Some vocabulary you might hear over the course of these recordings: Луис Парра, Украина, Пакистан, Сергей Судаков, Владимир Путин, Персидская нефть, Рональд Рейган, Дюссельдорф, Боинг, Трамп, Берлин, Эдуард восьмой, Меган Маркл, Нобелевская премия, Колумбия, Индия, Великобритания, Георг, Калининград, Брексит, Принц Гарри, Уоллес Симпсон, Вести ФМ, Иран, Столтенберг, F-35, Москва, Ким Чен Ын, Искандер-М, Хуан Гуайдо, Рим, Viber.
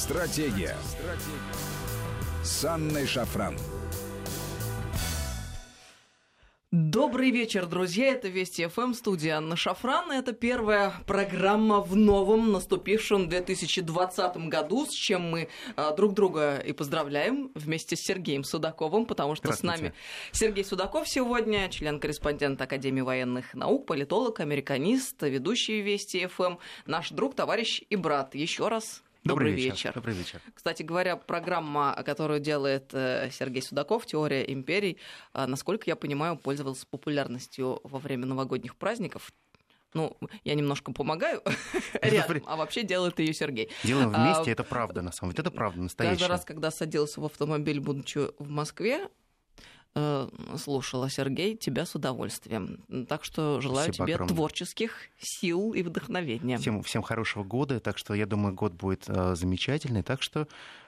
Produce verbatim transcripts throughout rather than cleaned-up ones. Стратегия с Анной Шафран. Добрый вечер, друзья. Это Вести ФМ, студия Анна Шафран. Это первая программа в новом, наступившем две тысячи двадцатом году, с чем мы а, друг друга и поздравляем вместе с Сергеем Судаковым, потому что с нами Сергей Судаков сегодня, член-корреспондент Академии военных наук, политолог, американист, ведущий Вести ФМ, наш друг, товарищ и брат. Еще раз. Добрый, Добрый вечер. вечер. Добрый вечер. Кстати говоря, программа, которую делает Сергей Судаков, «Теория империй», насколько я понимаю, пользовалась популярностью во время новогодних праздников. Ну, я немножко помогаю рядом, а вообще делает ее Сергей. Делаем вместе, это правда, на самом деле, это правда, настоящая. Каждый раз, когда садилась в автомобиль, будучи в Москве, слушала, Сергей, тебя с удовольствием. Так что желаю Спасибо тебе огромное. Творческих сил и вдохновения. Всем, всем хорошего года, так что я думаю, год будет э, замечательный, так что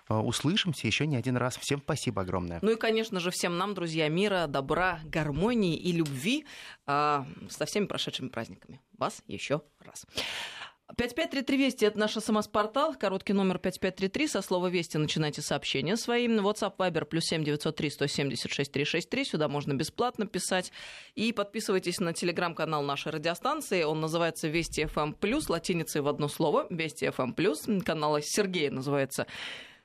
э, услышимся еще не один раз. Всем спасибо огромное. Ну и, конечно же, всем нам, друзья, мира, добра, гармонии и любви э, со всеми прошедшими праздниками. Вас еще раз. пять пять три три Вести — это наш СМС-портал, короткий номер пять пять три три, со слова «Вести» начинайте сообщение своим. WhatsApp, Viber, плюс семь девятьсот три сто семьдесят шесть триста шестьдесят три, сюда можно бесплатно писать. И подписывайтесь на телеграм-канал нашей радиостанции, он называется «Вести ФМ Плюс», латиницей в одно слово, «Вести ФМ Плюс», канал Сергея называется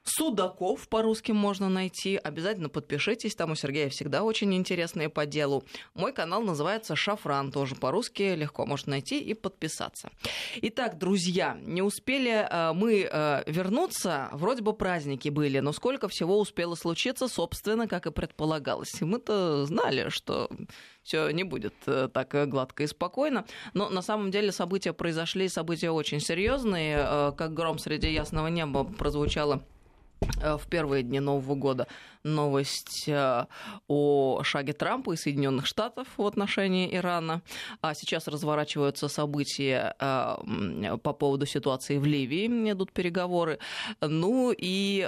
«Судаков», по-русски можно найти. Обязательно подпишитесь, там у Сергея всегда очень интересные по делу. Мой канал называется «Шафран», тоже по-русски легко можно найти и подписаться. Итак, друзья, не успели э, мы э, вернуться, вроде бы праздники были, но сколько всего успело случиться, собственно, как и предполагалось. И мы-то знали, что все не будет так гладко и спокойно. Но на самом деле события произошли, события очень серьезные. Э, как гром среди ясного неба прозвучало в первые дни Нового года новость о шаге Трампа и Соединенных Штатов в отношении Ирана. А сейчас разворачиваются события по поводу ситуации в Ливии, идут переговоры. Ну и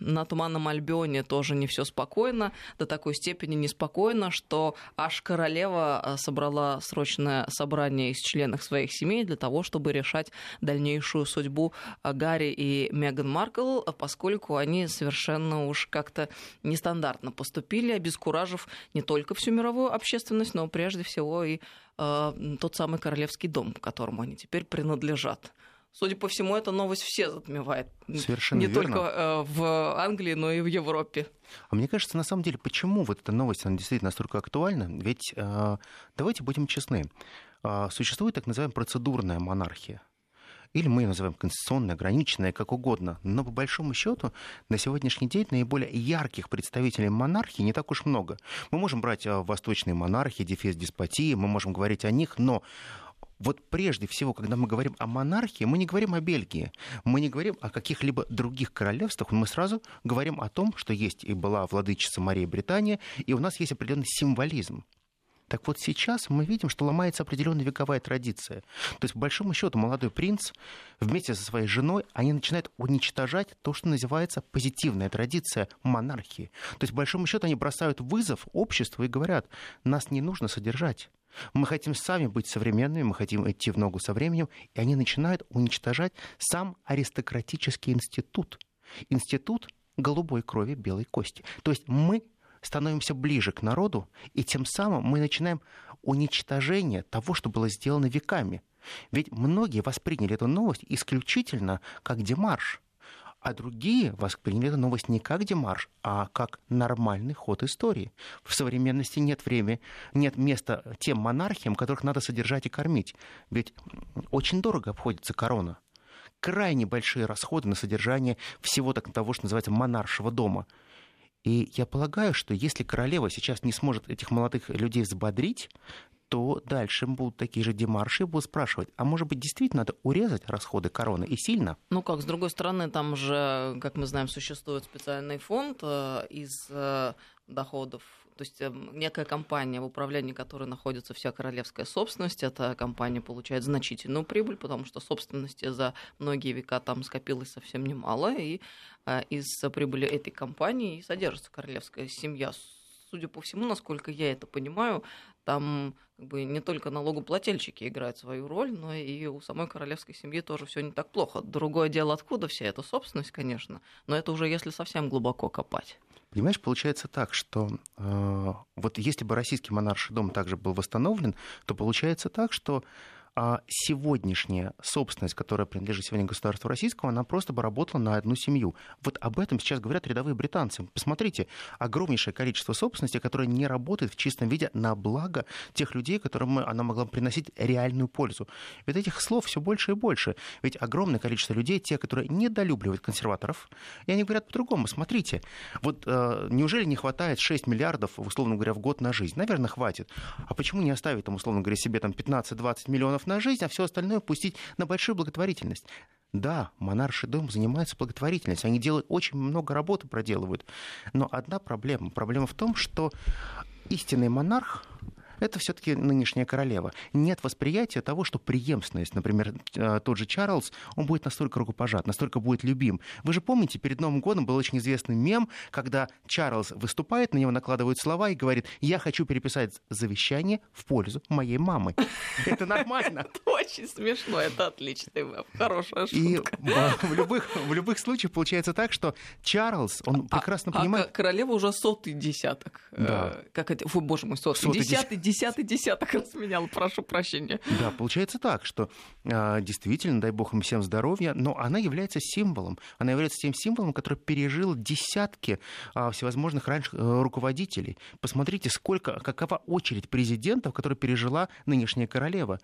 на Туманном Альбионе тоже не все спокойно, до такой степени неспокойно, что аж королева собрала срочное собрание из членов своих семей для того, чтобы решать дальнейшую судьбу Гарри и Меган Маркл, поскольку они совершенно уж как-то нестандартно поступили, обескуражив не только всю мировую общественность, но прежде всего и э, тот самый королевский дом, к которому они теперь принадлежат. Судя по всему, эта новость все затмевает. Совершенно не верно. Только э, в Англии, но и в Европе. А мне кажется, на самом деле, почему вот эта новость она действительно настолько актуальна? Ведь э, давайте будем честны. Э, существует так называемая процедурная монархия. Или мы ее называем конституционной, ограниченной, как угодно. Но по большому счету на сегодняшний день наиболее ярких представителей монархии не так уж много. Мы можем брать восточные монархии, дефис деспотии, мы можем говорить о них, но вот прежде всего, когда мы говорим о монархии, мы не говорим о Бельгии, мы не говорим о каких-либо других королевствах, мы сразу говорим о том, что есть и была владычица Мария Британия, и у нас есть определенный символизм. Так вот сейчас мы видим, что ломается определенная вековая традиция. То есть, по большому счету, молодой принц вместе со своей женой, они начинают уничтожать то, что называется позитивная традиция монархии. То есть, по большому счету, они бросают вызов обществу и говорят, нас не нужно содержать. Мы хотим сами быть современными, мы хотим идти в ногу со временем. И они начинают уничтожать сам аристократический институт. Институт голубой крови, белой кости. То есть мы становимся ближе к народу, и тем самым мы начинаем уничтожение того, что было сделано веками. Ведь многие восприняли эту новость исключительно как демарш, а другие восприняли эту новость не как демарш, а как нормальный ход истории. В современности нет времени, нет места тем монархиям, которых надо содержать и кормить. Ведь очень дорого обходится корона. Крайне большие расходы на содержание всего того, что называется монаршего дома. И я полагаю, что если королева сейчас не сможет этих молодых людей взбодрить, то дальше будут такие же демарши, будут спрашивать, а может быть, действительно надо урезать расходы короны и сильно? Ну как, с другой стороны, там же, как мы знаем, существует специальный фонд из доходов. То есть некая компания, в управлении которой находится вся королевская собственность, эта компания получает значительную прибыль, потому что собственности за многие века там скопилось совсем немало, и из прибыли этой компании содержится королевская семья. Судя по всему, насколько я это понимаю, там как бы не только налогоплательщики играют свою роль, но и у самой королевской семьи тоже все не так плохо. Другое дело, откуда вся эта собственность, конечно, но это уже если совсем глубоко копать. Понимаешь, получается так, что э, вот если бы российский монарший дом также был восстановлен, то получается так, что э, сегодняшняя собственность, которая принадлежит сегодня государству российскому, она просто бы работала на одну семью. Вот об этом сейчас говорят рядовые британцы. Посмотрите, огромнейшее количество собственности, которое не работает в чистом виде на благо тех людей, которым она могла бы приносить реальную пользу. Ведь этих слов все больше и больше. Ведь огромное количество людей, те, которые недолюбливают консерваторов, и они говорят по-другому. Смотрите, вот... Э, неужели не хватает шесть миллиардов, условно говоря, в год на жизнь? Наверное, хватит. А почему не оставить, там, условно говоря, себе там, пятнадцать-двадцать миллионов на жизнь, а все остальное пустить на большую благотворительность? Да, монарший дом занимается благотворительностью. Они делают очень много работы, проделывают. Но одна проблема. Проблема в том, что истинный монарх... это все-таки нынешняя королева. Нет восприятия того, что преемственность, например, тот же Чарльз, он будет настолько рукопожат, настолько будет любим. Вы же помните, перед Новым годом был очень известный мем, когда Чарльз выступает, на него накладывают слова и говорит: «Я хочу переписать завещание в пользу моей мамы». Это нормально. Это очень смешно, это отличный мем, хорошая шутка. И в любых, в любых случаях получается так, что Чарльз, он прекрасно а, понимает... А королева уже сотый десяток. Да. Как это? Фу, боже мой, сотый, сотый десятый десяток. Десятый десяток раз менял, прошу прощения. Да, получается так, что э, действительно, дай бог им всем здоровья, но она является символом. Она является тем символом, который пережил десятки э, всевозможных раньше э, руководителей. Посмотрите, сколько, какова очередь президентов, которую пережила нынешняя королева.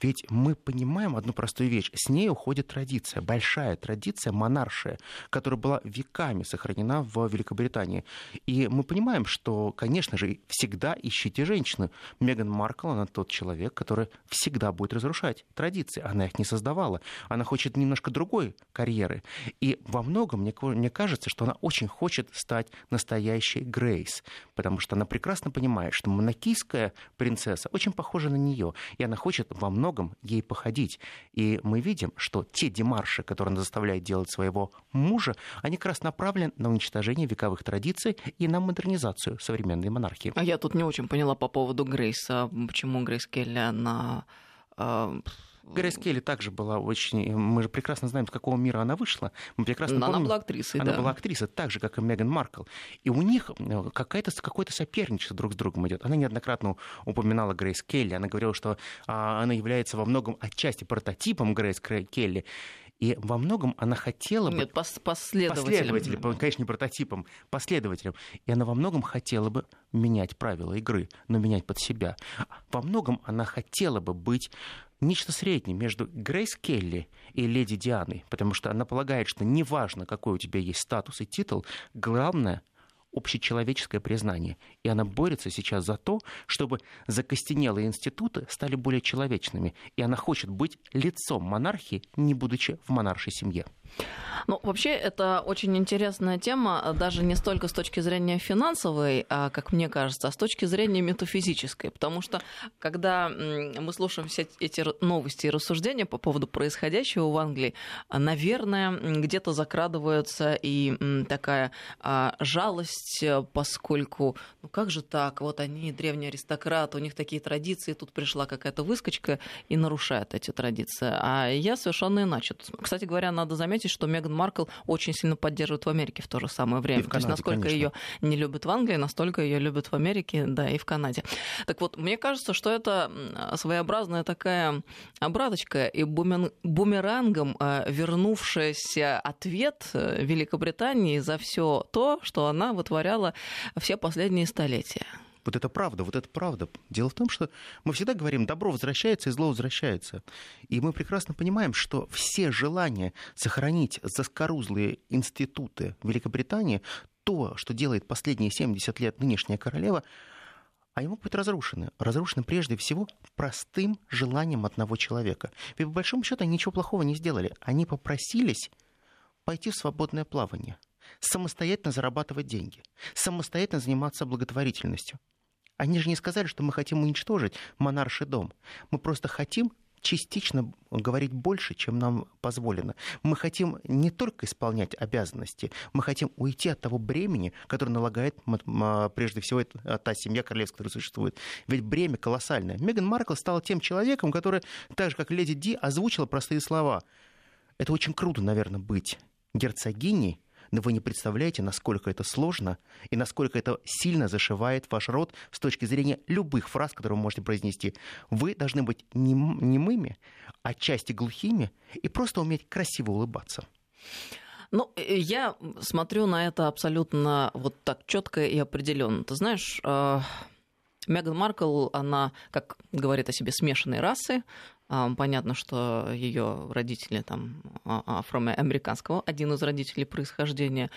Ведь мы понимаем одну простую вещь. С ней уходит традиция, большая традиция монаршия, которая была веками сохранена в Великобритании. И мы понимаем, что, конечно же, всегда ищите женщины. Меган Маркл, она тот человек, который всегда будет разрушать традиции. Она их не создавала. Она хочет немножко другой карьеры. И во многом, мне, мне кажется, что она очень хочет стать настоящей Грейс. Потому что она прекрасно понимает, что монархийская принцесса очень похожа на нее. И она хочет во многом многом ей походить. И мы видим, что те демарши, которые она заставляет делать своего мужа, они как раз направлены на уничтожение вековых традиций и на модернизацию современной монархии. А я тут не очень поняла по поводу Грейса, почему Грейс Келли, она... Э... Грейс Келли также была очень... Мы же прекрасно знаем, из какого мира она вышла. Мы прекрасно Но помним... Она была актрисой, Она да. была актрисой, так же, как и Меган Маркл. И у них какое-то, какое-то соперничество друг с другом идет. Она неоднократно упоминала Грейс Келли. Она говорила, что а, она является во многом отчасти прототипом Грейс Келли. И во многом она хотела бы... Нет, пос- последователем. Последователем, конечно, не прототипом, последователем. И она во многом хотела бы менять правила игры, но менять под себя. Во многом она хотела бы быть... нечто среднее между Грейс Келли и леди Дианой, потому что она полагает, что неважно, какой у тебя есть статус и титул, главное — общечеловеческое признание. И она борется сейчас за то, чтобы закостенелые институты стали более человечными. И она хочет быть лицом монархии, не будучи в монаршей семье. Ну, вообще, это очень интересная тема, даже не столько с точки зрения финансовой, как мне кажется, а с точки зрения метафизической. Потому что, когда мы слушаем все эти новости и рассуждения по поводу происходящего в Англии, наверное, где-то закрадывается и такая жалость, поскольку, ну как же так, вот они древние аристократы, у них такие традиции, тут пришла какая-то выскочка и нарушает эти традиции. А я совершенно иначе. Кстати говоря, надо заметить, что Меган Маркл очень сильно поддерживает в Америке в то же самое время. Канаде, то есть насколько ее не любят в Англии, настолько ее любят в Америке, да, и в Канаде. Так вот, мне кажется, что это своеобразная такая обраточка и бумерангом вернувшийся ответ Великобритании за все то, что она вытворяла все последние столетия. Вот это правда, вот это правда. Дело в том, что мы всегда говорим, добро возвращается и зло возвращается. И мы прекрасно понимаем, что все желания сохранить заскорузлые институты Великобритании, то, что делает последние семьдесят лет нынешняя королева, они могут быть разрушены. Разрушены прежде всего простым желанием одного человека. Ведь по большому счету они ничего плохого не сделали. Они попросились пойти в свободное плавание, самостоятельно зарабатывать деньги, самостоятельно заниматься благотворительностью. Они же не сказали, что мы хотим уничтожить монарший дом. Мы просто хотим частично говорить больше, чем нам позволено. Мы хотим не только исполнять обязанности, мы хотим уйти от того бремени, которое налагает, прежде всего, та семья королевская, которая существует. Ведь бремя колоссальное. Меган Маркл стала тем человеком, который, так же как леди Ди, озвучила простые слова. Это очень круто, наверное, быть герцогиней, но вы не представляете, насколько это сложно и насколько это сильно зашивает ваш рот с точки зрения любых фраз, которые вы можете произнести. Вы должны быть немыми, отчасти глухими и просто уметь красиво улыбаться. Ну, я смотрю на это абсолютно вот так четко и определенно. Ты знаешь, Меган Маркл, она, как говорит о себе, смешанной расы. Понятно, что ее родители там афроамериканского, один из родителей происхождения.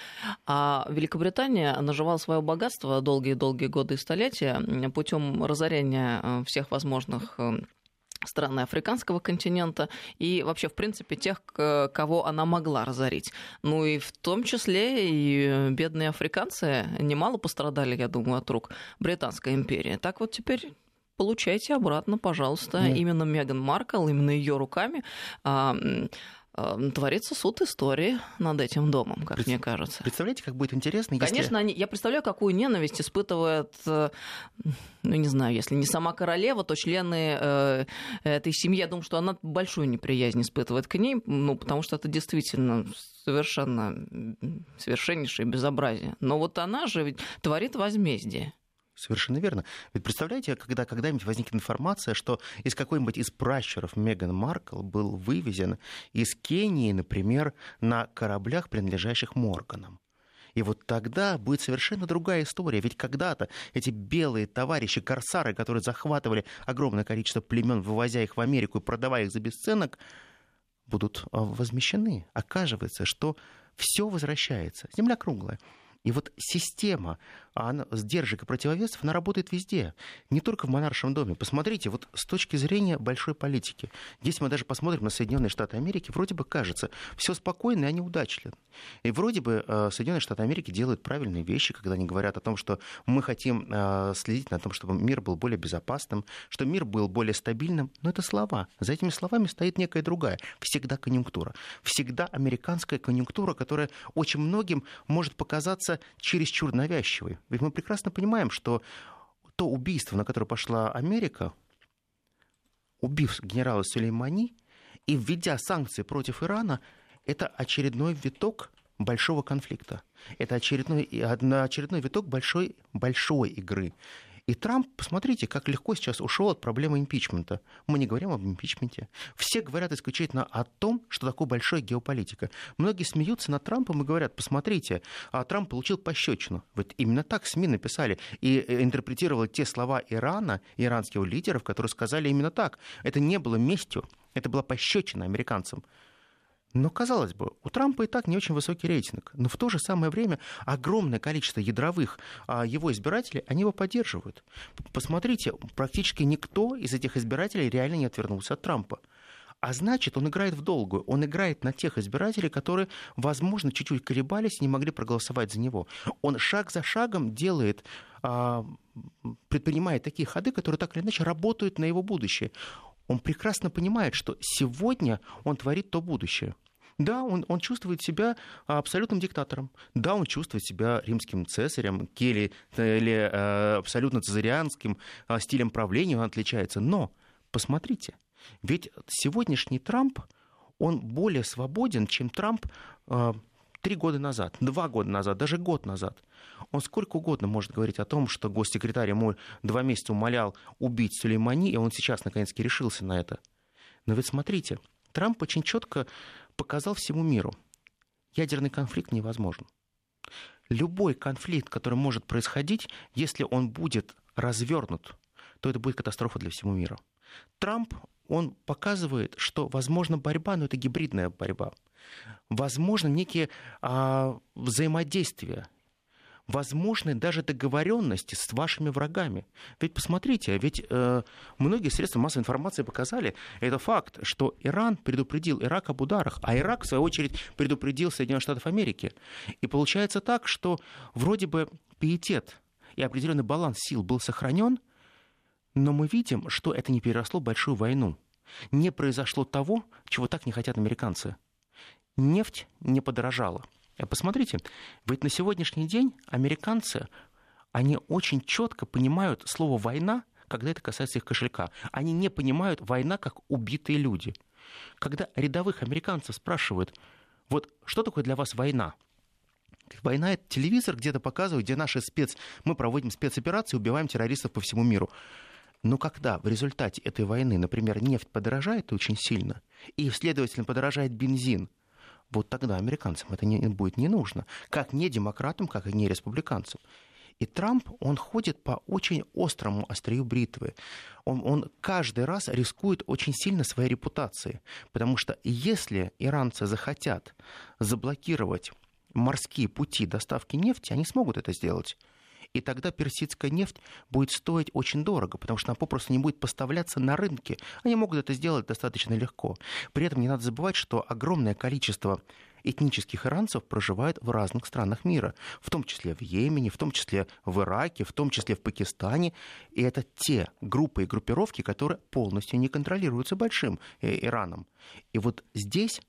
А Великобритания наживала свое богатство долгие-долгие годы и столетия путем разорения всех возможных страны африканского континента и вообще, в принципе, тех, кого она могла разорить. Ну и в том числе и бедные африканцы немало пострадали, я думаю, от рук Британской империи. Так вот теперь получайте обратно, пожалуйста. Нет. Именно Меган Маркл, именно ее руками а, а, творится суд истории над этим домом, как Пред... мне кажется. Представляете, как будет интересно, если... Конечно, они... я представляю, какую ненависть испытывает, ну, не знаю, если не сама королева, то члены э, этой семьи. Я думаю, что она большую неприязнь испытывает к ней, ну, потому что это действительно совершенно совершеннейшее безобразие. Но вот она же ведь творит возмездие. Совершенно верно. Ведь представляете, когда когда-нибудь возникнет информация, что из какой-нибудь из пращуров Меган Маркл был вывезен из Кении, например, на кораблях, принадлежащих Морганам. И вот тогда будет совершенно другая история. Ведь когда-то эти белые товарищи-корсары, которые захватывали огромное количество племен, вывозя их в Америку и продавая их за бесценок, будут возмещены. Оказывается, что все возвращается. Земля круглая. И вот система она, сдержек и противовесов, она работает везде, не только в монаршем доме. Посмотрите, вот с точки зрения большой политики, если мы даже посмотрим на Соединенные Штаты Америки, вроде бы кажется, все спокойно и они удачливы. И вроде бы Соединенные Штаты Америки делают правильные вещи, когда они говорят о том, что мы хотим следить на том, чтобы мир был более безопасным, что мир был более стабильным. Но это слова. За этими словами стоит некая другая. Всегда конъюнктура. Всегда американская конъюнктура, которая очень многим может показаться чересчур навязчивой. Ведь мы прекрасно понимаем, что то убийство, на которое пошла Америка, убив генерала Сулеймани и введя санкции против Ирана, это очередной виток большого конфликта. Это очередной, очередной виток большой, большой игры. И Трамп, посмотрите, как легко сейчас ушел от проблемы импичмента. Мы не говорим об импичменте. Все говорят исключительно о том, что такое большая геополитика. Многие смеются над Трампом и говорят, посмотрите, а Трамп получил пощечину. Вот именно так СМИ написали и интерпретировали те слова Ирана, иранских лидеров, которые сказали именно так. Это не было местью, это была пощечина американцам. Но, казалось бы, у Трампа и так не очень высокий рейтинг. Но в то же самое время огромное количество ядровых его избирателей, они его поддерживают. Посмотрите, практически никто из этих избирателей реально не отвернулся от Трампа. А значит, он играет в долгую. Он играет на тех избирателей, которые, возможно, чуть-чуть колебались и не могли проголосовать за него. Он шаг за шагом делает, предпринимает такие ходы, которые так или иначе работают на его будущее. Он прекрасно понимает, что сегодня он творит то будущее. Да, он, он чувствует себя абсолютным диктатором. Да, он чувствует себя римским цесарем, Келли, или э, абсолютно цезарианским э, стилем правления он отличается. Но посмотрите, ведь сегодняшний Трамп, он более свободен, чем Трамп э, три года назад, два года назад, даже год назад. Он сколько угодно может говорить о том, что госсекретарь ему два месяца умолял убить Сулеймани, и он сейчас наконец-таки решился на это. Но ведь смотрите, Трамп очень четко показал всему миру, ядерный конфликт невозможен. Любой конфликт, который может происходить, если он будет развернут, то это будет катастрофа для всего мира. Трамп, он показывает, что возможна борьба, но это гибридная борьба. Возможно, некие а, взаимодействия. Возможны даже договоренности с вашими врагами. Ведь посмотрите, ведь э, многие средства массовой информации показали, это факт, что Иран предупредил Ирак об ударах, а Ирак, в свою очередь, предупредил Соединенных Штатов Америки. И получается так, что вроде бы пиетет и определенный баланс сил был сохранен, но мы видим, что это не переросло в большую войну. не произошло того, чего так не хотят американцы. Нефть не подорожала. Посмотрите, ведь на сегодняшний день американцы, они очень четко понимают слово «война», когда это касается их кошелька. Они не понимают «война» как убитые люди. Когда рядовых американцев спрашивают, вот что такое для вас война? Война — это телевизор, где-то показывают, где наши спец... мы проводим спецоперации, убиваем террористов по всему миру. Но когда в результате этой войны, например, нефть подорожает очень сильно, и, следовательно, подорожает бензин, вот тогда американцам это не, будет не нужно. Как не демократам, как и не республиканцам. И Трамп, он ходит по очень острому острию бритвы. Он, он каждый раз рискует очень сильно своей репутацией. Потому что если иранцы захотят заблокировать морские пути доставки нефти, они смогут это сделать. И тогда персидская нефть будет стоить очень дорого, потому что она попросту не будет поставляться на рынке. Они могут это сделать достаточно легко. При этом не надо забывать, что огромное количество этнических иранцев проживает в разных странах мира, в том числе в Йемене, в том числе в Ираке, в том числе в Пакистане. И это те группы и группировки, которые полностью не контролируются большим Ираном. И вот здесь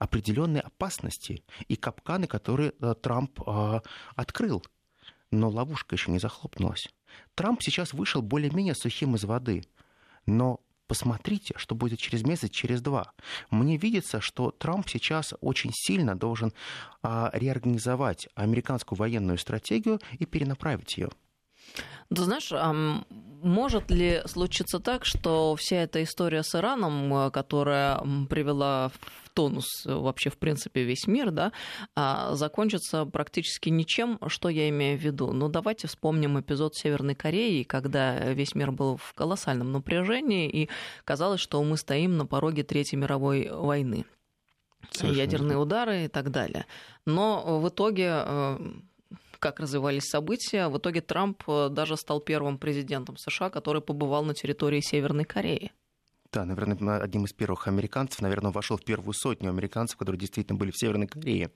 определенные опасности и капканы, которые Трамп а, открыл. Но ловушка еще не захлопнулась. Трамп сейчас вышел более-менее сухим из воды. Но посмотрите, что будет через месяц, через два. Мне видится, что Трамп сейчас очень сильно должен а, реорганизовать американскую военную стратегию и перенаправить ее. Ты знаешь, может ли случиться так, что вся эта история с Ираном, которая привела в тонус вообще, в принципе, весь мир, да, закончится практически ничем, что я имею в виду? Ну, давайте вспомним эпизод Северной Кореи, когда весь мир был в колоссальном напряжении, и казалось, что мы стоим на пороге Третьей мировой войны, совершенно ядерные удары и так далее. Но в итоге... как развивались события. В итоге Трамп даже стал первым президентом США, который побывал на территории Северной Кореи. Да, наверное, одним из первых американцев, наверное, вошел в первую сотню американцев, которые действительно были в Северной Корее.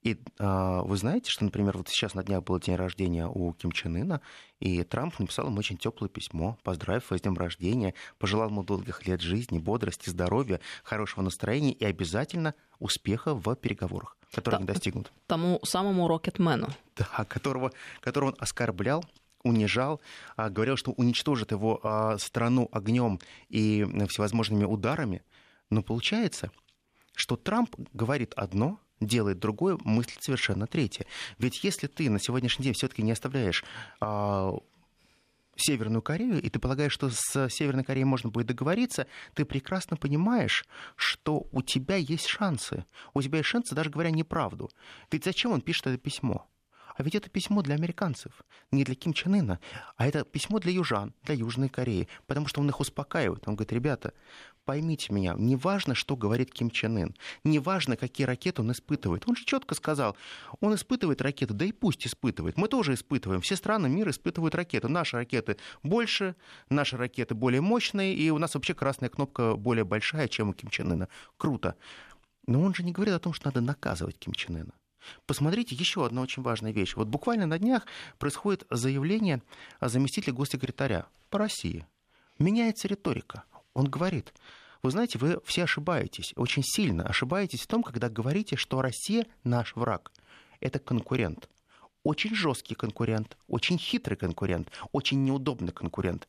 И а, вы знаете, что, например, вот сейчас на днях был день рождения у Ким Чен Ына, и Трамп написал ему очень теплое письмо, поздравив его с днем рождения, пожелал ему долгих лет жизни, бодрости, здоровья, хорошего настроения и обязательно успеха в переговорах, которые Т- они достигнут. Тому самому Рокетмену. Да, которого, которого он оскорблял, унижал, говорил, что уничтожит его страну огнем и всевозможными ударами. Но получается, что Трамп говорит одно, делает другое, мыслит совершенно третье. Ведь если ты на сегодняшний день все-таки не оставляешь а, Северную Корею, и ты полагаешь, что с Северной Кореей можно будет договориться, ты прекрасно понимаешь, что у тебя есть шансы. У тебя есть шансы, даже говоря неправду. Ведь зачем он пишет это письмо? А ведь это письмо для американцев, не для Ким Чен Ына, а это письмо для южан, для Южной Кореи, потому что он их успокаивает. Он говорит, ребята, поймите меня, не важно, что говорит Ким Чен Ын, не важно, какие ракеты он испытывает. Он же четко сказал, он испытывает ракеты, да и пусть испытывает. Мы тоже испытываем, все страны мира испытывают ракеты. Наши ракеты больше, наши ракеты более мощные, и у нас вообще красная кнопка более большая, чем у Ким Чен Ына. Круто. Но он же не говорит о том, что надо наказывать Ким Чен Ына. Посмотрите, еще одна очень важная вещь. Вот буквально на днях происходит заявление заместителя госсекретаря по России. Меняется риторика. Он говорит, вы знаете, вы все ошибаетесь, очень сильно ошибаетесь в том, когда говорите, что Россия наш враг. Это конкурент. Очень жесткий конкурент, очень хитрый конкурент, очень неудобный конкурент.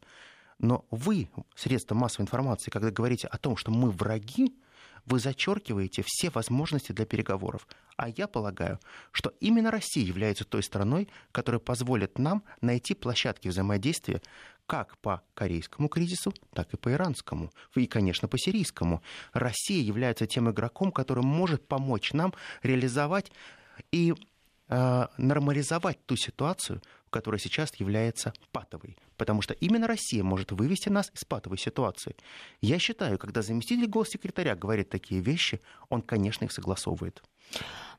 Но вы, средства массовой информации, когда говорите о том, что мы враги, вы зачеркиваете все возможности для переговоров. А я полагаю, что именно Россия является той страной, которая позволит нам найти площадки взаимодействия как по корейскому кризису, так и по иранскому, и, конечно, по сирийскому. Россия является тем игроком, который может помочь нам реализовать и э, нормализовать ту ситуацию, которая сейчас является патовой. Потому что именно Россия может вывести нас из патовой ситуации. Я считаю, когда заместитель госсекретаря говорит такие вещи, он, конечно, их согласовывает.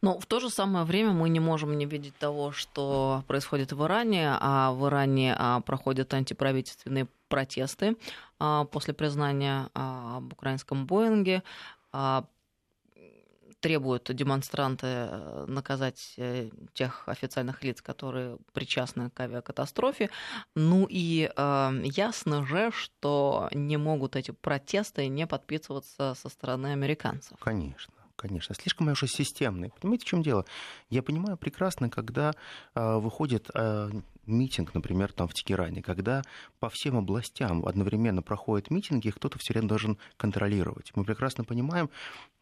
Но в то же самое время мы не можем не видеть того, что происходит в Иране. А в Иране проходят антиправительственные протесты после признания об украинском Боинге. требуют демонстранты наказать тех официальных лиц, которые причастны к авиакатастрофе. Ну и э, ясно же, что не могут эти протесты не подписываться со стороны американцев. Конечно. Конечно, слишком я уже системный. Понимаете, в чем дело? Я понимаю прекрасно, когда э, выходит э, митинг, например, там в Тегеране, когда по всем областям одновременно проходят митинги, кто-то все время должен контролировать. Мы прекрасно понимаем,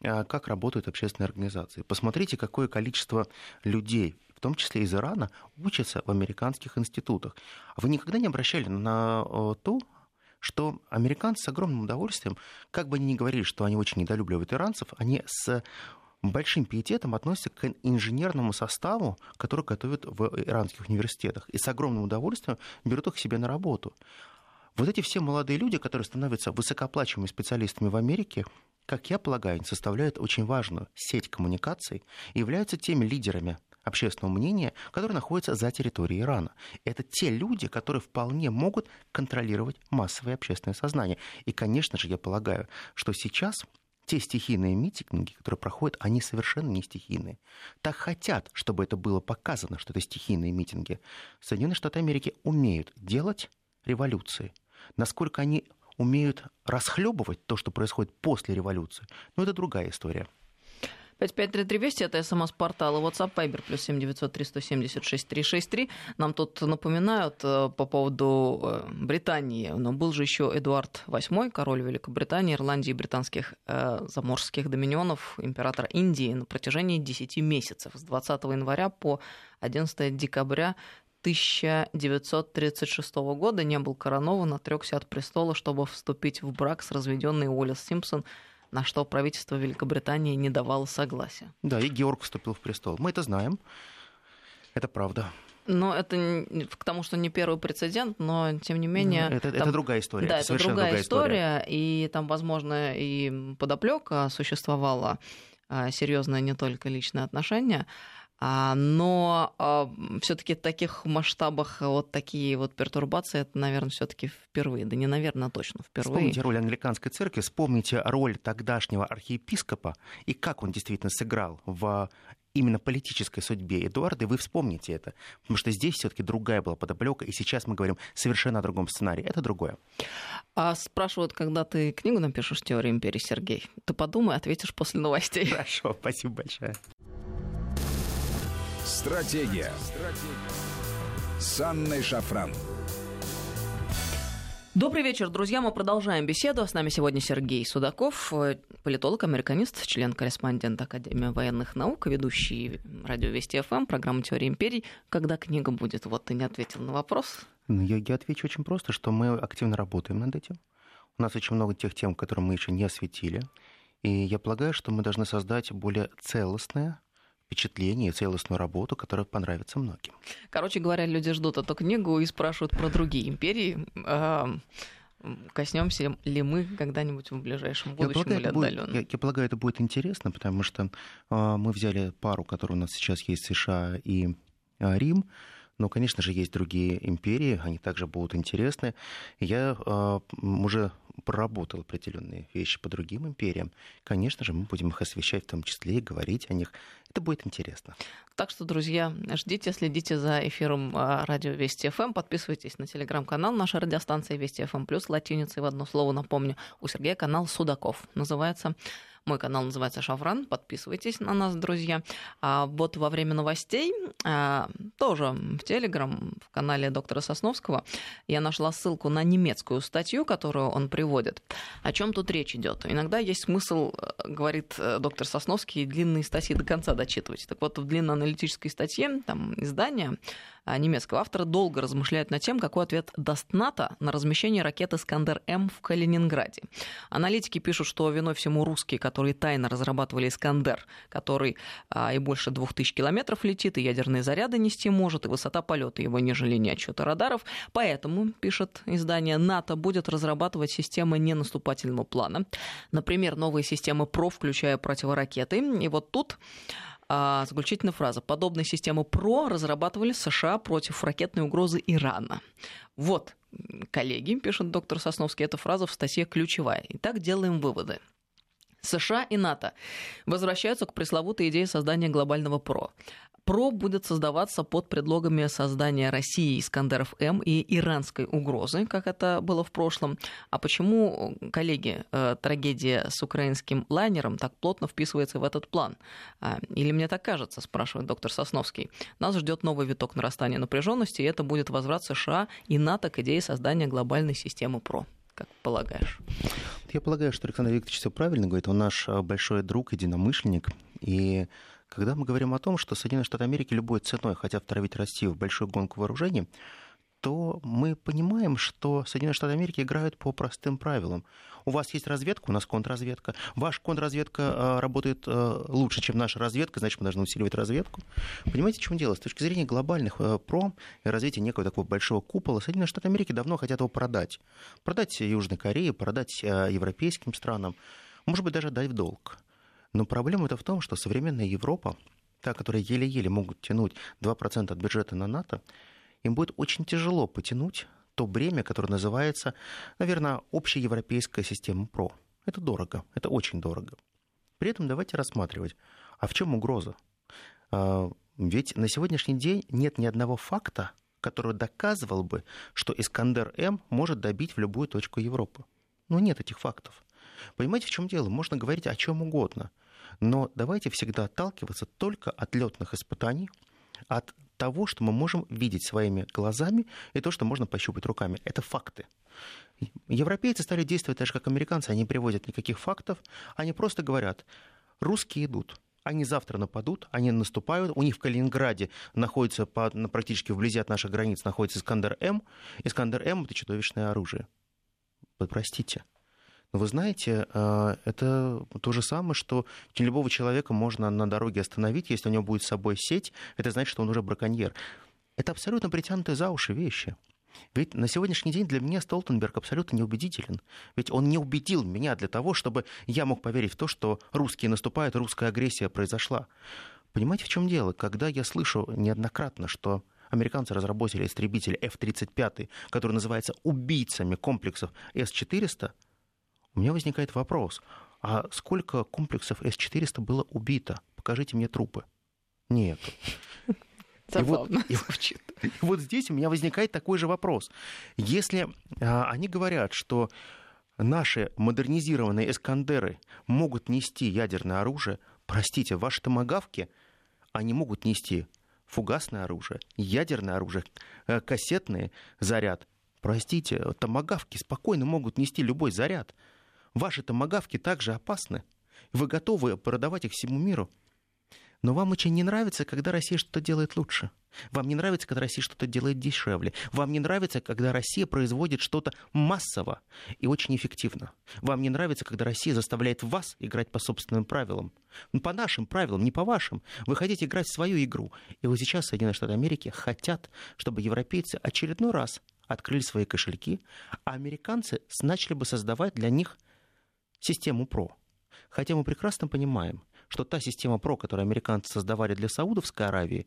э, как работают общественные организации. Посмотрите, какое количество людей, в том числе из Ирана, учатся в американских институтах. Вы никогда не обращали на э, то, что американцы с огромным удовольствием, как бы они ни говорили, что они очень недолюбливают иранцев, они с большим пиететом относятся к инженерному составу, который готовят в иранских университетах, и с огромным удовольствием берут их себе на работу. Вот эти все молодые люди, которые становятся высокооплачиваемыми специалистами в Америке, как я полагаю, составляют очень важную сеть коммуникаций и являются теми лидерами общественного мнения, которые находятся за территорией Ирана. Это те люди, которые вполне могут контролировать массовое общественное сознание. И, конечно же, я полагаю, что сейчас те стихийные митинги, которые проходят, они совершенно не стихийные. Так хотят, чтобы это было показано, что это стихийные митинги. Соединенные Штаты Америки умеют делать революции. Насколько они умеют расхлебывать то, что происходит после революции, ну, это другая история. пять пять три три двести, это СМС-портал и WhatsApp, Viber, плюс семь девятьсот триста семьдесят шесть триста шестьдесят три. Нам тут напоминают по поводу Британии, но был же еще Эдуард восьмой, король Великобритании, Ирландии и британских э, заморских доминионов, императора Индии на протяжении десяти месяцев, с двадцатого января по одиннадцатого декабря тысяча девятьсот тридцать шестого года, не был коронован, отрекся от престола, чтобы вступить в брак с разведенной Уоллес Симпсон, на что правительство Великобритании не давало согласия. Да, и Георг вступил в престол. Мы это знаем. Это правда. Но это к тому, что не первый прецедент, но, тем не менее... Это, там... это другая история. Да, это другая, другая история, история. И там, возможно, и подоплека существовала, серьезное не только личное отношение, но все-таки в таких масштабах вот такие вот пертурбации, это, наверное, все-таки впервые. Да не, наверное, а точно впервые. Вспомните роль англиканской церкви, вспомните роль тогдашнего архиепископа и как он действительно сыграл в именно политической судьбе Эдуарда, и вы вспомните это. Потому что здесь все-таки другая была подоплека, и сейчас мы говорим совершенно о другом сценарии. Это другое. А спрашивают, когда ты книгу напишешь «Теория империи», Сергей, ты подумай, ответишь после новостей. Хорошо, спасибо большое. Стратегия. Стратегия с Анной Шафран. Добрый вечер, друзья. Мы продолжаем беседу. С нами сегодня Сергей Судаков, политолог, американист, член-корреспондент Академии военных наук, ведущий радио Вести ФМ, программа «Теория империй». Когда книга будет? Вот ты не ответил на вопрос. Ну, я, я отвечу очень просто, что мы активно работаем над этим. У нас очень много тех тем, которые мы еще не осветили. И я полагаю, что мы должны создать более целостное впечатление и целостную работу, которая понравится многим. Короче говоря, люди ждут эту книгу и спрашивают про другие империи. Коснемся ли мы когда-нибудь в ближайшем будущем или отдаленно? Я, я полагаю, это будет интересно, потому что э, мы взяли пару, которые у нас сейчас есть, США и э, Рим. Но, конечно же, есть другие империи, они также будут интересны. Я э, уже проработал определенные вещи по другим империям. Конечно же, мы будем их освещать в том числе и говорить о них. Это будет интересно. Так что, друзья, ждите, следите за эфиром радио Вести ФМ. Подписывайтесь на телеграм-канал нашей радиостанции Вести ФМ плюс латиницей в одно слово, напомню. У Сергея канал Судаков. Называется... Мой канал называется «Шафран». Подписывайтесь на нас, друзья. А вот во время новостей, а, тоже в Телеграм, в канале доктора Сосновского, я нашла ссылку на немецкую статью, которую он приводит. О чем тут речь идет? Иногда есть смысл, говорит доктор Сосновский, длинные статьи до конца дочитывать. Так вот, в длинноаналитической статье там издания немецкого автора долго размышляет над тем, какой ответ даст НАТО на размещение ракеты «Искандер-М» в Калининграде. Аналитики пишут, что виной всему русские, которые тайно разрабатывали «Искандер», который а, и больше двух тысяч километров летит, и ядерные заряды нести может, и высота полета его нежели ни отчета радаров. Поэтому, пишет издание, НАТО будет разрабатывать системы ненаступательного плана. Например, новые системы ПРО, включая противоракеты. И вот тут... А, заключительная фраза. Подобные системы ПРО разрабатывали США против ракетной угрозы Ирана. Вот, коллеги, пишет доктор Сосновский, эта фраза в статье ключевая. Итак, делаем выводы. США и НАТО возвращаются к пресловутой идее создания глобального ПРО. ПРО будет создаваться под предлогами создания России Искандер-М и иранской угрозы, как это было в прошлом. А почему, коллеги, трагедия с украинским лайнером так плотно вписывается в этот план? Или мне так кажется, спрашивает доктор Сосновский. Нас ждет новый виток нарастания напряженности, и это будет возврат США и НАТО к идее создания глобальной системы ПРО. Как полагаешь? Я полагаю, что Александр Викторович все правильно говорит. Он наш большой друг, единомышленник. И когда мы говорим о том, что Соединенные Штаты Америки любой ценой хотят втравить Россию в большую гонку вооружений, то мы понимаем, что Соединенные Штаты Америки играют по простым правилам. У вас есть разведка, у нас контрразведка. Ваша контрразведка работает лучше, чем наша разведка, значит, мы должны усиливать разведку. Понимаете, в чем дело? С точки зрения глобальных ПРО и развития некого такого большого купола, Соединенные Штаты Америки давно хотят его продать. Продать Южной Корее, продать европейским странам, может быть, даже дать в долг. Но проблема-то в том, что современная Европа, та, которая еле-еле могут тянуть два процента от бюджета на НАТО, им будет очень тяжело потянуть то бремя, которое называется, наверное, общеевропейская система ПРО. Это дорого, это очень дорого. При этом давайте рассматривать, а в чем угроза? Ведь на сегодняшний день нет ни одного факта, который доказывал бы, что Искандер-М может добить в любую точку Европы. Но нет этих фактов. Понимаете, в чем дело? Можно говорить о чем угодно. Но давайте всегда отталкиваться только от летных испытаний, от того, что мы можем видеть своими глазами, и то, что можно пощупать руками. Это факты. Европейцы стали действовать так же, как американцы. Они не приводят никаких фактов. Они просто говорят, русские идут. Они завтра нападут, они наступают. У них в Калининграде находится, практически вблизи от наших границ, находится Искандер-М. Искандер-М — это чудовищное оружие. Вы простите. Вы знаете, это то же самое, что любого человека можно на дороге остановить, если у него будет с собой сеть, это значит, что он уже браконьер. Это абсолютно притянутые за уши вещи. Ведь на сегодняшний день для меня Столтенберг абсолютно неубедителен. Ведь он не убедил меня для того, чтобы я мог поверить в то, что русские наступают, русская агрессия произошла. Понимаете, в чем дело? Когда я слышу неоднократно, что американцы разработали истребитель эф тридцать пять, который называется убийцами комплексов эс четыреста, у меня возникает вопрос, а сколько комплексов эс четыреста было убито? Покажите мне трупы. Нет. И вот, и, и вот здесь у меня возникает такой же вопрос. Если а, они говорят, что наши модернизированные «Искандеры» могут нести ядерное оружие, простите, ваши томагавки, они могут нести фугасное оружие, ядерное оружие, кассетный заряд. Простите, томагавки спокойно могут нести любой заряд. Ваши томагавки также опасны. Вы готовы продавать их всему миру. Но вам очень не нравится, когда Россия что-то делает лучше. Вам не нравится, когда Россия что-то делает дешевле. Вам не нравится, когда Россия производит что-то массово и очень эффективно. Вам не нравится, когда Россия заставляет вас играть по собственным правилам. Ну, по нашим правилам, не по вашим. Вы хотите играть в свою игру. И вот сейчас Соединенные Штаты Америки хотят, чтобы европейцы очередной раз открыли свои кошельки, а американцы начали бы создавать для них систему ПРО. Хотя мы прекрасно понимаем, что та система ПРО, которую американцы создавали для Саудовской Аравии,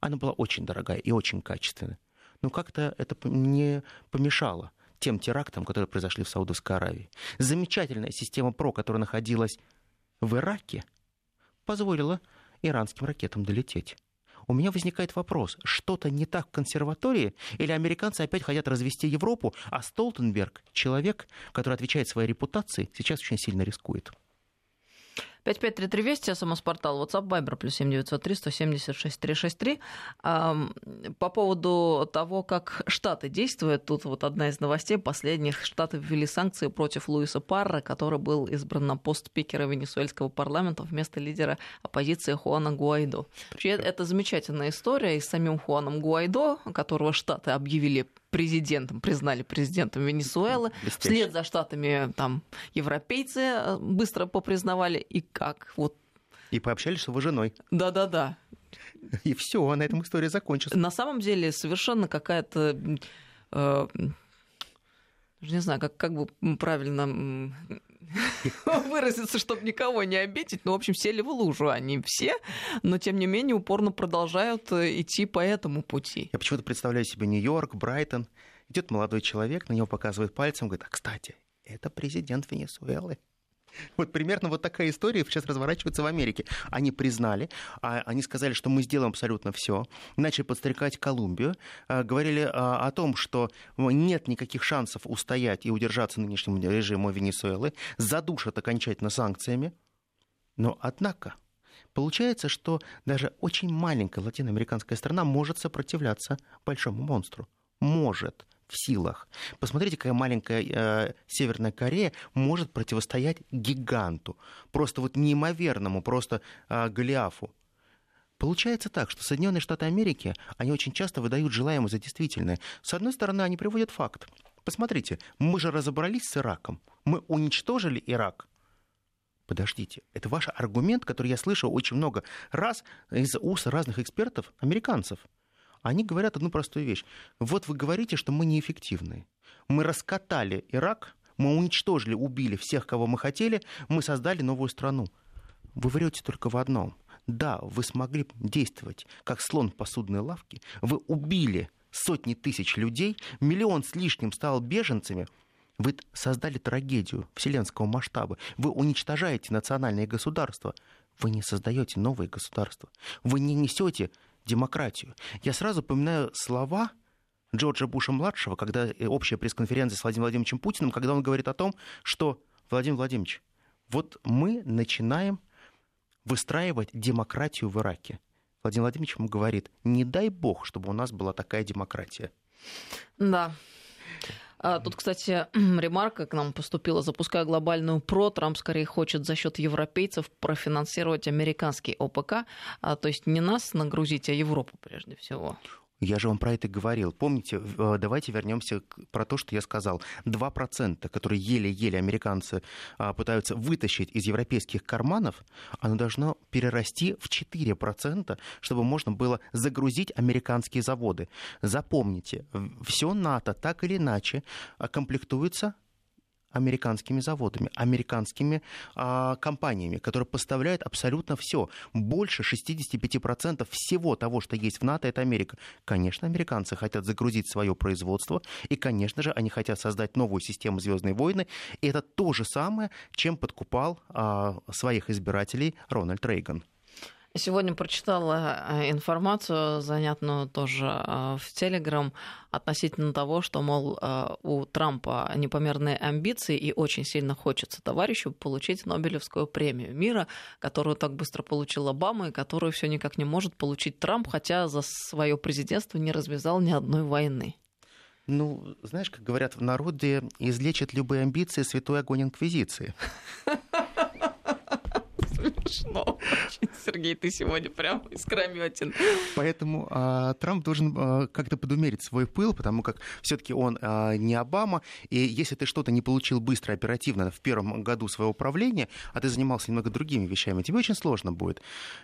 она была очень дорогая и очень качественная. Но как-то это не помешало тем терактам, которые произошли в Саудовской Аравии. Замечательная система ПРО, которая находилась в Ираке, позволила иранским ракетам долететь. У меня возникает вопрос, что-то не так в консерватории, или американцы опять хотят развести Европу, а Столтенберг, человек, который отвечает своей репутации, сейчас очень сильно рискует. пять пять три три Вести, СМС-портал, WhatsApp, Viber, плюс семь девятьсот три сто семьдесят шесть триста шестьдесят три. По поводу того, как Штаты действуют, тут вот одна из новостей последних. Штаты ввели санкции против Луиса Парра, который был избран на пост спикера венесуэльского парламента вместо лидера оппозиции Хуана Гуайдо. Вообще, это замечательная история и с самим Хуаном Гуайдо, которого Штаты объявили президентом, признали президентом Венесуэлы. Бестяще. Вслед за Штатами там европейцы быстро попризнавали. И как? Вот. И пообщались с его женой. Да-да-да. И все, на этом история закончится. На самом деле совершенно какая-то... Э, не знаю, как, как бы правильно выразиться, чтобы никого не обидеть. Ну, в общем, сели в лужу они все, но, тем не менее, упорно продолжают идти по этому пути. Я почему-то представляю себе Нью-Йорк, Брайтон. Идет молодой человек, на него показывает пальцем, говорит, а, кстати, это президент Венесуэлы. Вот примерно вот такая история сейчас разворачивается в Америке. Они признали, они сказали, что мы сделаем абсолютно все, начали подстрекать Колумбию, говорили о том, что нет никаких шансов устоять и удержаться нынешнему режиму Венесуэлы, задушат окончательно санкциями. Но однако получается, что даже очень маленькая латиноамериканская страна может сопротивляться большому монстру. Может. В силах. Посмотрите, какая маленькая э, Северная Корея может противостоять гиганту, просто вот неимоверному, просто э, Голиафу. Получается так, что Соединенные Штаты Америки, они очень часто выдают желаемое за действительное. С одной стороны, они приводят факт. Посмотрите, мы же разобрались с Ираком, мы уничтожили Ирак. Подождите, это ваш аргумент, который я слышал очень много раз из уст разных экспертов, американцев. Они говорят одну простую вещь. Вот вы говорите, что мы неэффективны. Мы раскатали Ирак, мы уничтожили, убили всех, кого мы хотели, мы создали новую страну. Вы врете только в одном. Да, вы смогли действовать как слон в посудной лавке. Вы убили сотни тысяч людей, миллион с лишним стал беженцами. Вы создали трагедию вселенского масштаба. Вы уничтожаете национальные государства. Вы не создаете новые государства. Вы не несете демократию. Я сразу поминаю слова Джорджа Буша-младшего, когда общая пресс-конференция с Владимиром Владимировичем Путиным, когда он говорит о том, что, Владимир Владимирович, вот мы начинаем выстраивать демократию в Ираке. Владимир Владимирович ему говорит, не дай бог, чтобы у нас была такая демократия. Да. Тут, кстати, ремарка к нам поступила. Запуская глобальную ПРО, Трамп скорее хочет за счет европейцев профинансировать американский ОПК. То есть не нас нагрузить, а Европу прежде всего. Я же вам про это говорил. Помните, давайте вернемся про то, что я сказал. два процента, которые еле-еле американцы пытаются вытащить из европейских карманов, оно должно перерасти в четыре процента, чтобы можно было загрузить американские заводы. Запомните, все НАТО так или иначе комплектуется американскими заводами, американскими а, компаниями, которые поставляют абсолютно все. Больше шестьдесят пять процентов всего того, что есть в НАТО, это Америка. Конечно, американцы хотят загрузить свое производство, и, конечно же, они хотят создать новую систему «Звездные войны». И это то же самое, чем подкупал а, своих избирателей Рональд Рейган. Сегодня прочитала информацию занятную тоже в Telegram относительно того, что, мол, у Трампа непомерные амбиции и очень сильно хочется товарищу получить Нобелевскую премию мира, которую так быстро получил Обама и которую все никак не может получить Трамп, хотя за свое президентство не развязал ни одной войны. Ну, знаешь, как говорят в народе, излечит любые амбиции святой огонь инквизиции. Смешно. Сергей, ты сегодня прям искрометен. Поэтому а, Трамп должен а, как-то подумерить свой пыл, потому как все-таки он а, не Обама. И если ты что-то не получил быстро, оперативно в первом году своего правления, а ты занимался немного другими вещами, тебе очень сложно будет.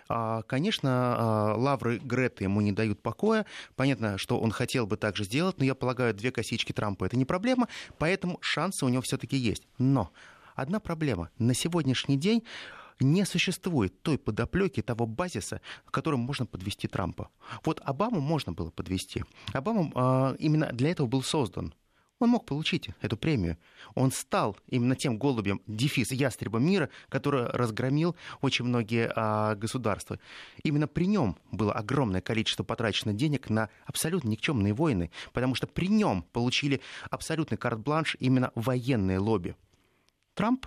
А, конечно, а, лавры Греты ему не дают покоя. Понятно, что он хотел бы так же сделать, но я полагаю, две косички Трампа — это не проблема, поэтому шансы у него все-таки есть. Но одна проблема. На сегодняшний день не существует той подоплеки, того базиса, которым можно подвести Трампа. Вот Обаму можно было подвести. Обама э, именно для этого был создан. Он мог получить эту премию. Он стал именно тем голубем, дефис, ястребом мира, который разгромил очень многие а, государства. Именно при нем было огромное количество потрачено денег на абсолютно никчемные войны, потому что при нем получили абсолютный карт-бланш именно военные лобби. Трамп,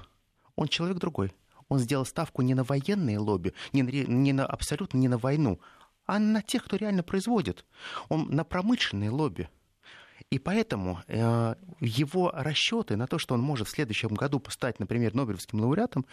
он человек другой. Он сделал ставку не на военные лобби, не на, не на, абсолютно не на войну, а на тех, кто реально производит. Он на промышленные лобби. И поэтому э, его расчеты на то, что он может в следующем году стать, например, Нобелевским лауреатом,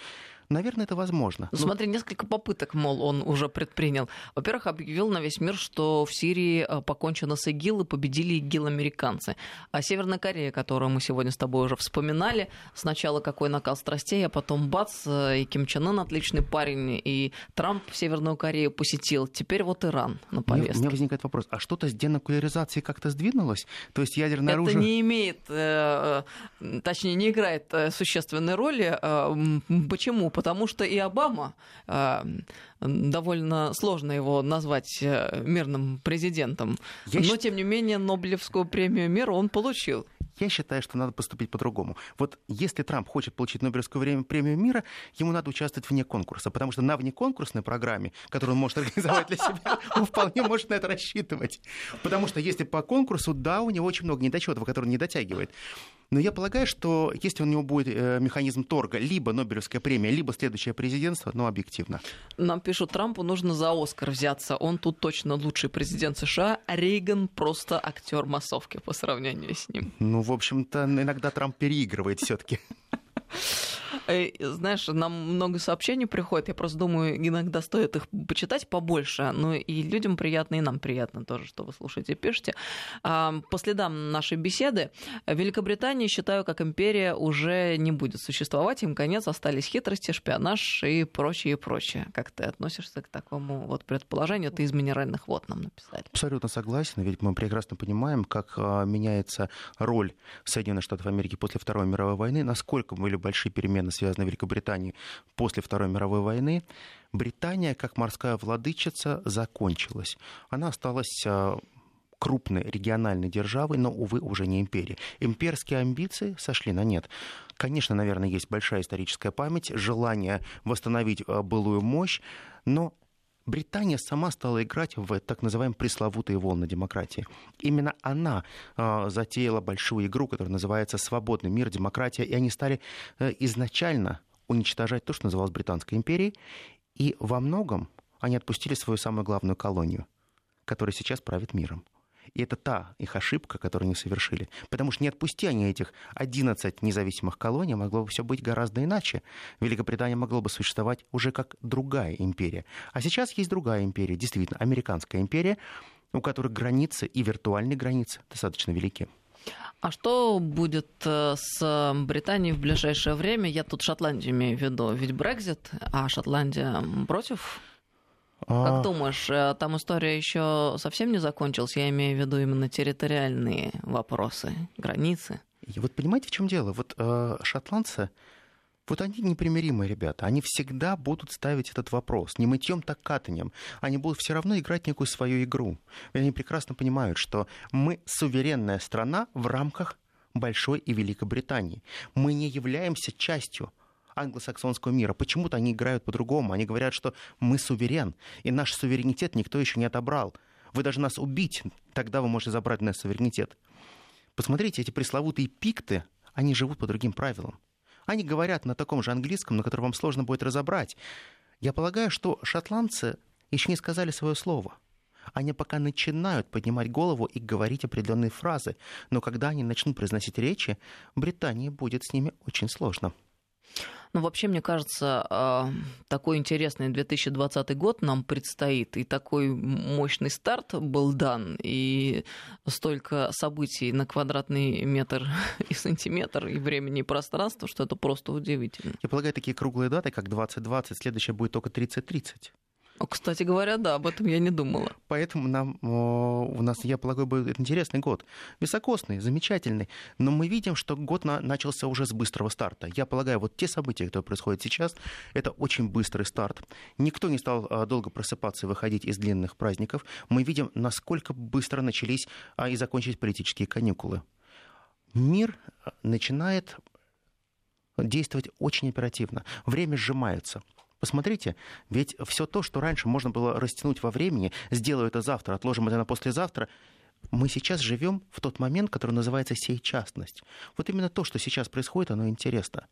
наверное, это возможно. Ну, Но... смотри, несколько попыток, мол, он уже предпринял. Во-первых, объявил на весь мир, что в Сирии покончено с ИГИЛ и победили ИГИЛ-американцы. А Северная Корея, которую мы сегодня с тобой уже вспоминали, сначала какой накал страстей, а потом бац, и Ким Чен Ын отличный парень, и Трамп Северную Корею посетил. Теперь вот Иран на повестке. У меня возникает вопрос, а что-то с денуклеаризацией как-то сдвинулось? То есть ядерное оружие... Это не имеет, э, точнее, не играет существенной роли. Почему? Потому что и Обама, э, довольно сложно его назвать мирным президентом, я но, счит... тем не менее, Нобелевскую премию мира он получил. Я считаю, что надо поступить по-другому. Вот если Трамп хочет получить Нобелевскую премию мира, ему надо участвовать вне конкурса, потому что на внеконкурсной программе, которую он может организовать для себя, он вполне может на это рассчитывать. Потому что если по конкурсу, да, у него очень много недочетов, которые он не дотягивает. Но я полагаю, что если у него будет механизм торга, либо Нобелевская премия, либо следующее президентство, ну, объективно. Нам пишут, Трампу нужно за Оскар взяться. Он тут точно лучший президент США. Рейган просто актер массовки по сравнению с ним. Ну, в общем-то, иногда Трамп переигрывает все-таки. Знаешь, нам много сообщений приходит. Я просто думаю, иногда стоит их почитать побольше. Ну и людям приятно, и нам приятно тоже, что вы слушаете и пишете. По следам нашей беседы, Великобритания, считаю, как империя уже не будет существовать. Им конец, остались хитрости, шпионаж и прочее, и прочее. Как ты относишься к такому вот предположению? Ты из минеральных вод нам написали. Абсолютно согласен. Ведь мы прекрасно понимаем, как меняется роль Соединенных Штатов Америки после Второй мировой войны, насколько были большие перемены связанной Великобритании после Второй мировой войны. Британия, как морская владычица, закончилась. Она осталась крупной региональной державой, но, увы, уже не империей. Имперские амбиции сошли на нет. Конечно, наверное, есть большая историческая память, желание восстановить былую мощь, но Британия сама стала играть в так называемые пресловутые волны демократии. Именно она э, затеяла большую игру, которая называется «Свободный мир, демократия», и они стали э, изначально уничтожать то, что называлось Британской империей, и во многом они отпустили свою самую главную колонию, которая сейчас правит миром. И это та их ошибка, которую они совершили. Потому что не отпусти они этих одиннадцать независимых колоний, могло бы все быть гораздо иначе. Великобритания могла бы существовать уже как другая империя. А сейчас есть другая империя, действительно, американская империя, у которой границы и виртуальные границы достаточно велики. А что будет с Британией в ближайшее время? Я тут Шотландию имею в виду. Ведь Брексит, а Шотландия против? Как думаешь, там история еще совсем не закончилась? Я имею в виду именно территориальные вопросы, границы. И вот понимаете, в чем дело? Вот э, шотландцы, вот они непримиримые ребята. Они всегда будут ставить этот вопрос. Не мытьем, так катанием. Они будут все равно играть некую свою игру. И они прекрасно понимают, что мы суверенная страна в рамках Большой и Великобритании. Мы не являемся частью англосаксонского мира. Почему-то они играют по-другому. Они говорят, что мы суверен, и наш суверенитет никто еще не отобрал. Вы даже нас убить, тогда вы можете забрать наш суверенитет. Посмотрите, эти пресловутые пикты, они живут по другим правилам. Они говорят на таком же английском, на котором вам сложно будет разобрать. Я полагаю, что шотландцы еще не сказали свое слово. Они пока начинают поднимать голову и говорить определенные фразы. Но когда они начнут произносить речи, Британии будет с ними очень сложно. Ну, вообще, мне кажется, такой интересный две тысячи двадцатый год нам предстоит, и такой мощный старт был дан, и столько событий на квадратный метр и сантиметр, и времени, и пространства, что это просто удивительно. Я полагаю, такие круглые даты, как двадцать двадцать, следующая будет только тридцать тридцать. Кстати говоря, да, об этом я не думала. Поэтому нам, у нас, я полагаю, будет интересный год. Високосный, замечательный. Но мы видим, что год на, начался уже с быстрого старта. Я полагаю, вот те события, которые происходят сейчас, это очень быстрый старт. Никто не стал долго просыпаться и выходить из длинных праздников. Мы видим, насколько быстро начались и закончились политические каникулы. Мир начинает действовать очень оперативно. Время сжимается. Посмотрите, ведь все то, что раньше можно было растянуть во времени, сделаю это завтра, отложим это на послезавтра, мы сейчас живем в тот момент, который называется сейчасность. Вот именно то, что сейчас происходит, оно интересно.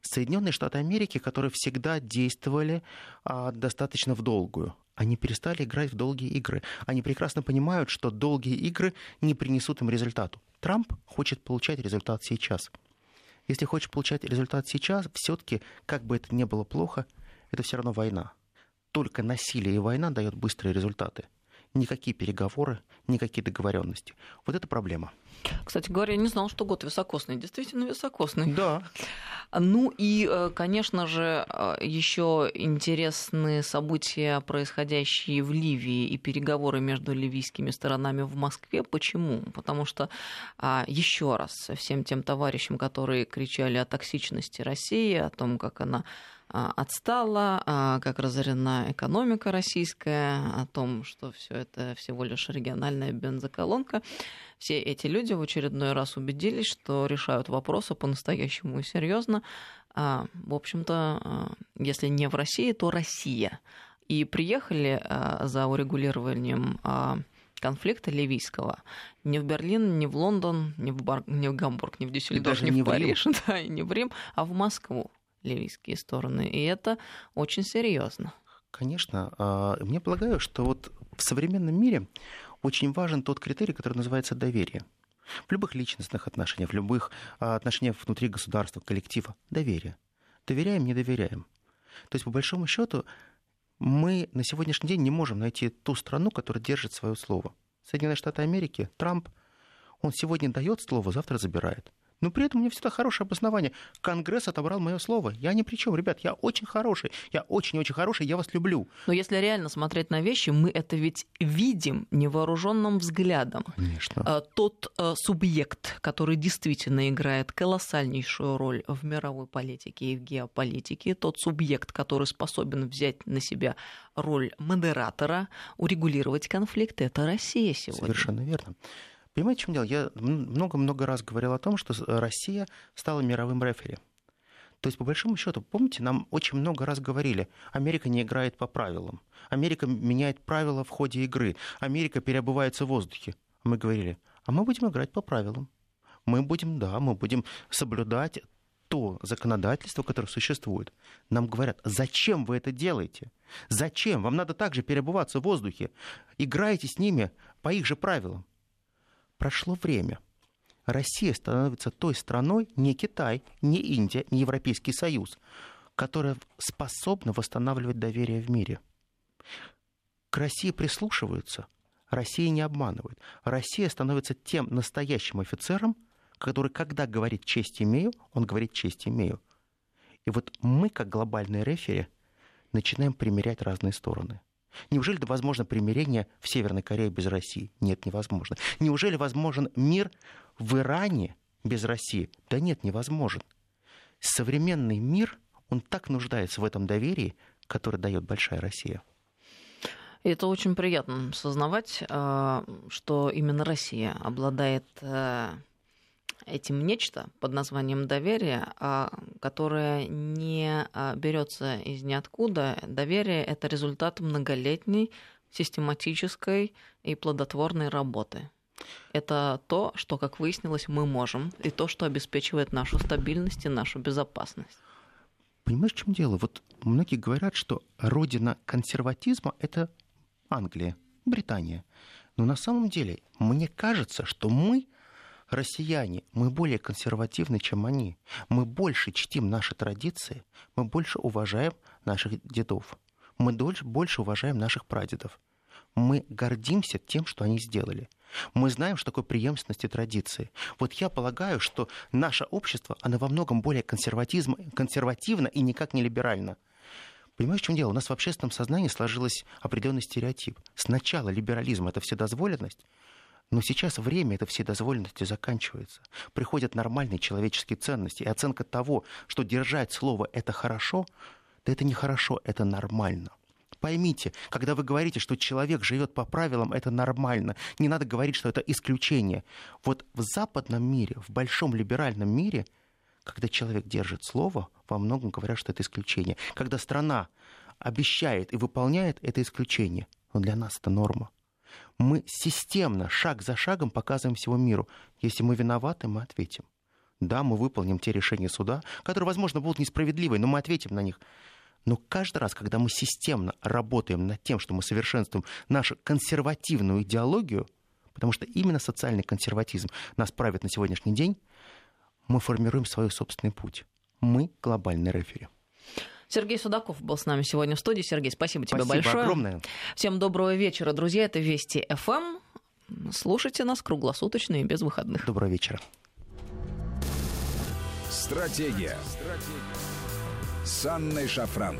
Соединенные Штаты Америки, которые всегда действовали а, достаточно в долгую, они перестали играть в долгие игры. Они прекрасно понимают, что долгие игры не принесут им результату. Трамп хочет получать результат сейчас. Если хочешь получать результат сейчас, все-таки, как бы это ни было плохо, это все равно война. Только насилие и война дают быстрые результаты. Никакие переговоры, никакие договоренности. Вот это проблема. Кстати говоря, я не знала, что год високосный. Действительно високосный. Да. Ну и, конечно же, еще интересные события, происходящие в Ливии, и переговоры между ливийскими сторонами в Москве. Почему? Потому что, еще раз, всем тем товарищам, которые кричали о токсичности России, о том, как она отстала, как разорена экономика российская, о том, что все это всего лишь региональная бензоколонка. Все эти люди в очередной раз убедились, что решают вопросы по-настоящему и серьезно. В общем-то, если не в России, то Россия. И приехали за урегулированием конфликта ливийского ни в Берлин, ни в Лондон, ни в, Бар... ни в Гамбург, ни в Дюссельдорф, ни не в Париж, да, и не в Рим, а в Москву ливийские стороны. И это очень серьезно. Конечно. Мне полагаю, что вот в современном мире очень важен тот критерий, который называется доверие. В любых личностных отношениях, в любых отношениях внутри государства, коллектива. Доверие. Доверяем, не доверяем. То есть, по большому счету, мы на сегодняшний день не можем найти ту страну, которая держит свое слово. Соединенные Штаты Америки, Трамп, он сегодня дает слово, завтра забирает. Но при этом у меня всегда хорошее обоснование. Конгресс отобрал мое слово. Я ни при чем, ребят, я очень хороший. Я очень-очень хороший, я вас люблю. Но если реально смотреть на вещи, мы это ведь видим невооруженным взглядом. Конечно. Тот субъект, который действительно играет колоссальнейшую роль в мировой политике и в геополитике, тот субъект, который способен взять на себя роль модератора, урегулировать конфликты, это Россия сегодня. Совершенно верно. Понимаете, в чем дело? Я много-много раз говорил о том, что Россия стала мировым рефери. То есть, по большому счету, помните, нам очень много раз говорили, Америка не играет по правилам, Америка меняет правила в ходе игры, Америка переобувается в воздухе. Мы говорили, а мы будем играть по правилам. Мы будем, да, мы будем соблюдать то законодательство, которое существует. Нам говорят, зачем вы это делаете? Зачем? Вам надо также переобуваться в воздухе. Играйте с ними по их же правилам. Прошло время. Россия становится той страной, не Китай, не Индия, не Европейский Союз, которая способна восстанавливать доверие в мире. К России прислушиваются, Россия не обманывает. Россия становится тем настоящим офицером, который, когда говорит «честь имею», он говорит «честь имею». И вот мы, как глобальные рефери, начинаем примирять разные стороны. Неужели это возможно примирение в Северной Корее без России? Нет, невозможно. Неужели возможен мир в Иране без России? Да нет, невозможен. Современный мир, он так нуждается в этом доверии, которое дает большая Россия. И это очень приятно сознавать, что именно Россия обладает этим нечто под названием доверие, которое не берется из ниоткуда. Доверие — это результат многолетней систематической и плодотворной работы. Это то, что, как выяснилось, мы можем, и то, что обеспечивает нашу стабильность и нашу безопасность. Понимаешь, в чем дело? Вот многие говорят, что родина консерватизма — это Англия, Британия. Но на самом деле, мне кажется, что мы россияне, мы более консервативны, чем они. Мы больше чтим наши традиции, мы больше уважаем наших дедов, мы больше уважаем наших прадедов. Мы гордимся тем, что они сделали. Мы знаем, что такое преемственность и традиции. Вот я полагаю, что наше общество, оно во многом более консервативно и никак не либерально. Понимаешь, в чем дело? У нас в общественном сознании сложился определенный стереотип. Сначала либерализм — это вседозволенность, но сейчас время этой вседозволенности заканчивается. Приходят нормальные человеческие ценности. И оценка того, что держать слово — это хорошо, да это не хорошо, это нормально. Поймите, когда вы говорите, что человек живет по правилам, это нормально. Не надо говорить, что это исключение. Вот в западном мире, в большом либеральном мире, когда человек держит слово, во многом говорят, что это исключение. Когда страна обещает и выполняет, это исключение. Но для нас это норма. Мы системно, шаг за шагом показываем всему миру. Если мы виноваты, мы ответим. Да, мы выполним те решения суда, которые, возможно, будут несправедливы, но мы ответим на них. Но каждый раз, когда мы системно работаем над тем, что мы совершенствуем нашу консервативную идеологию, потому что именно социальный консерватизм нас правит на сегодняшний день, мы формируем свой собственный путь. Мы глобальный рефери. Сергей Судаков был с нами сегодня в студии. Сергей, спасибо тебе большое. Спасибо огромное. Всем доброго вечера, друзья. Это Вести эф эм. Слушайте нас круглосуточно и без выходных. Доброго вечера. Стратегия. Стратегия. С Анной Шафран.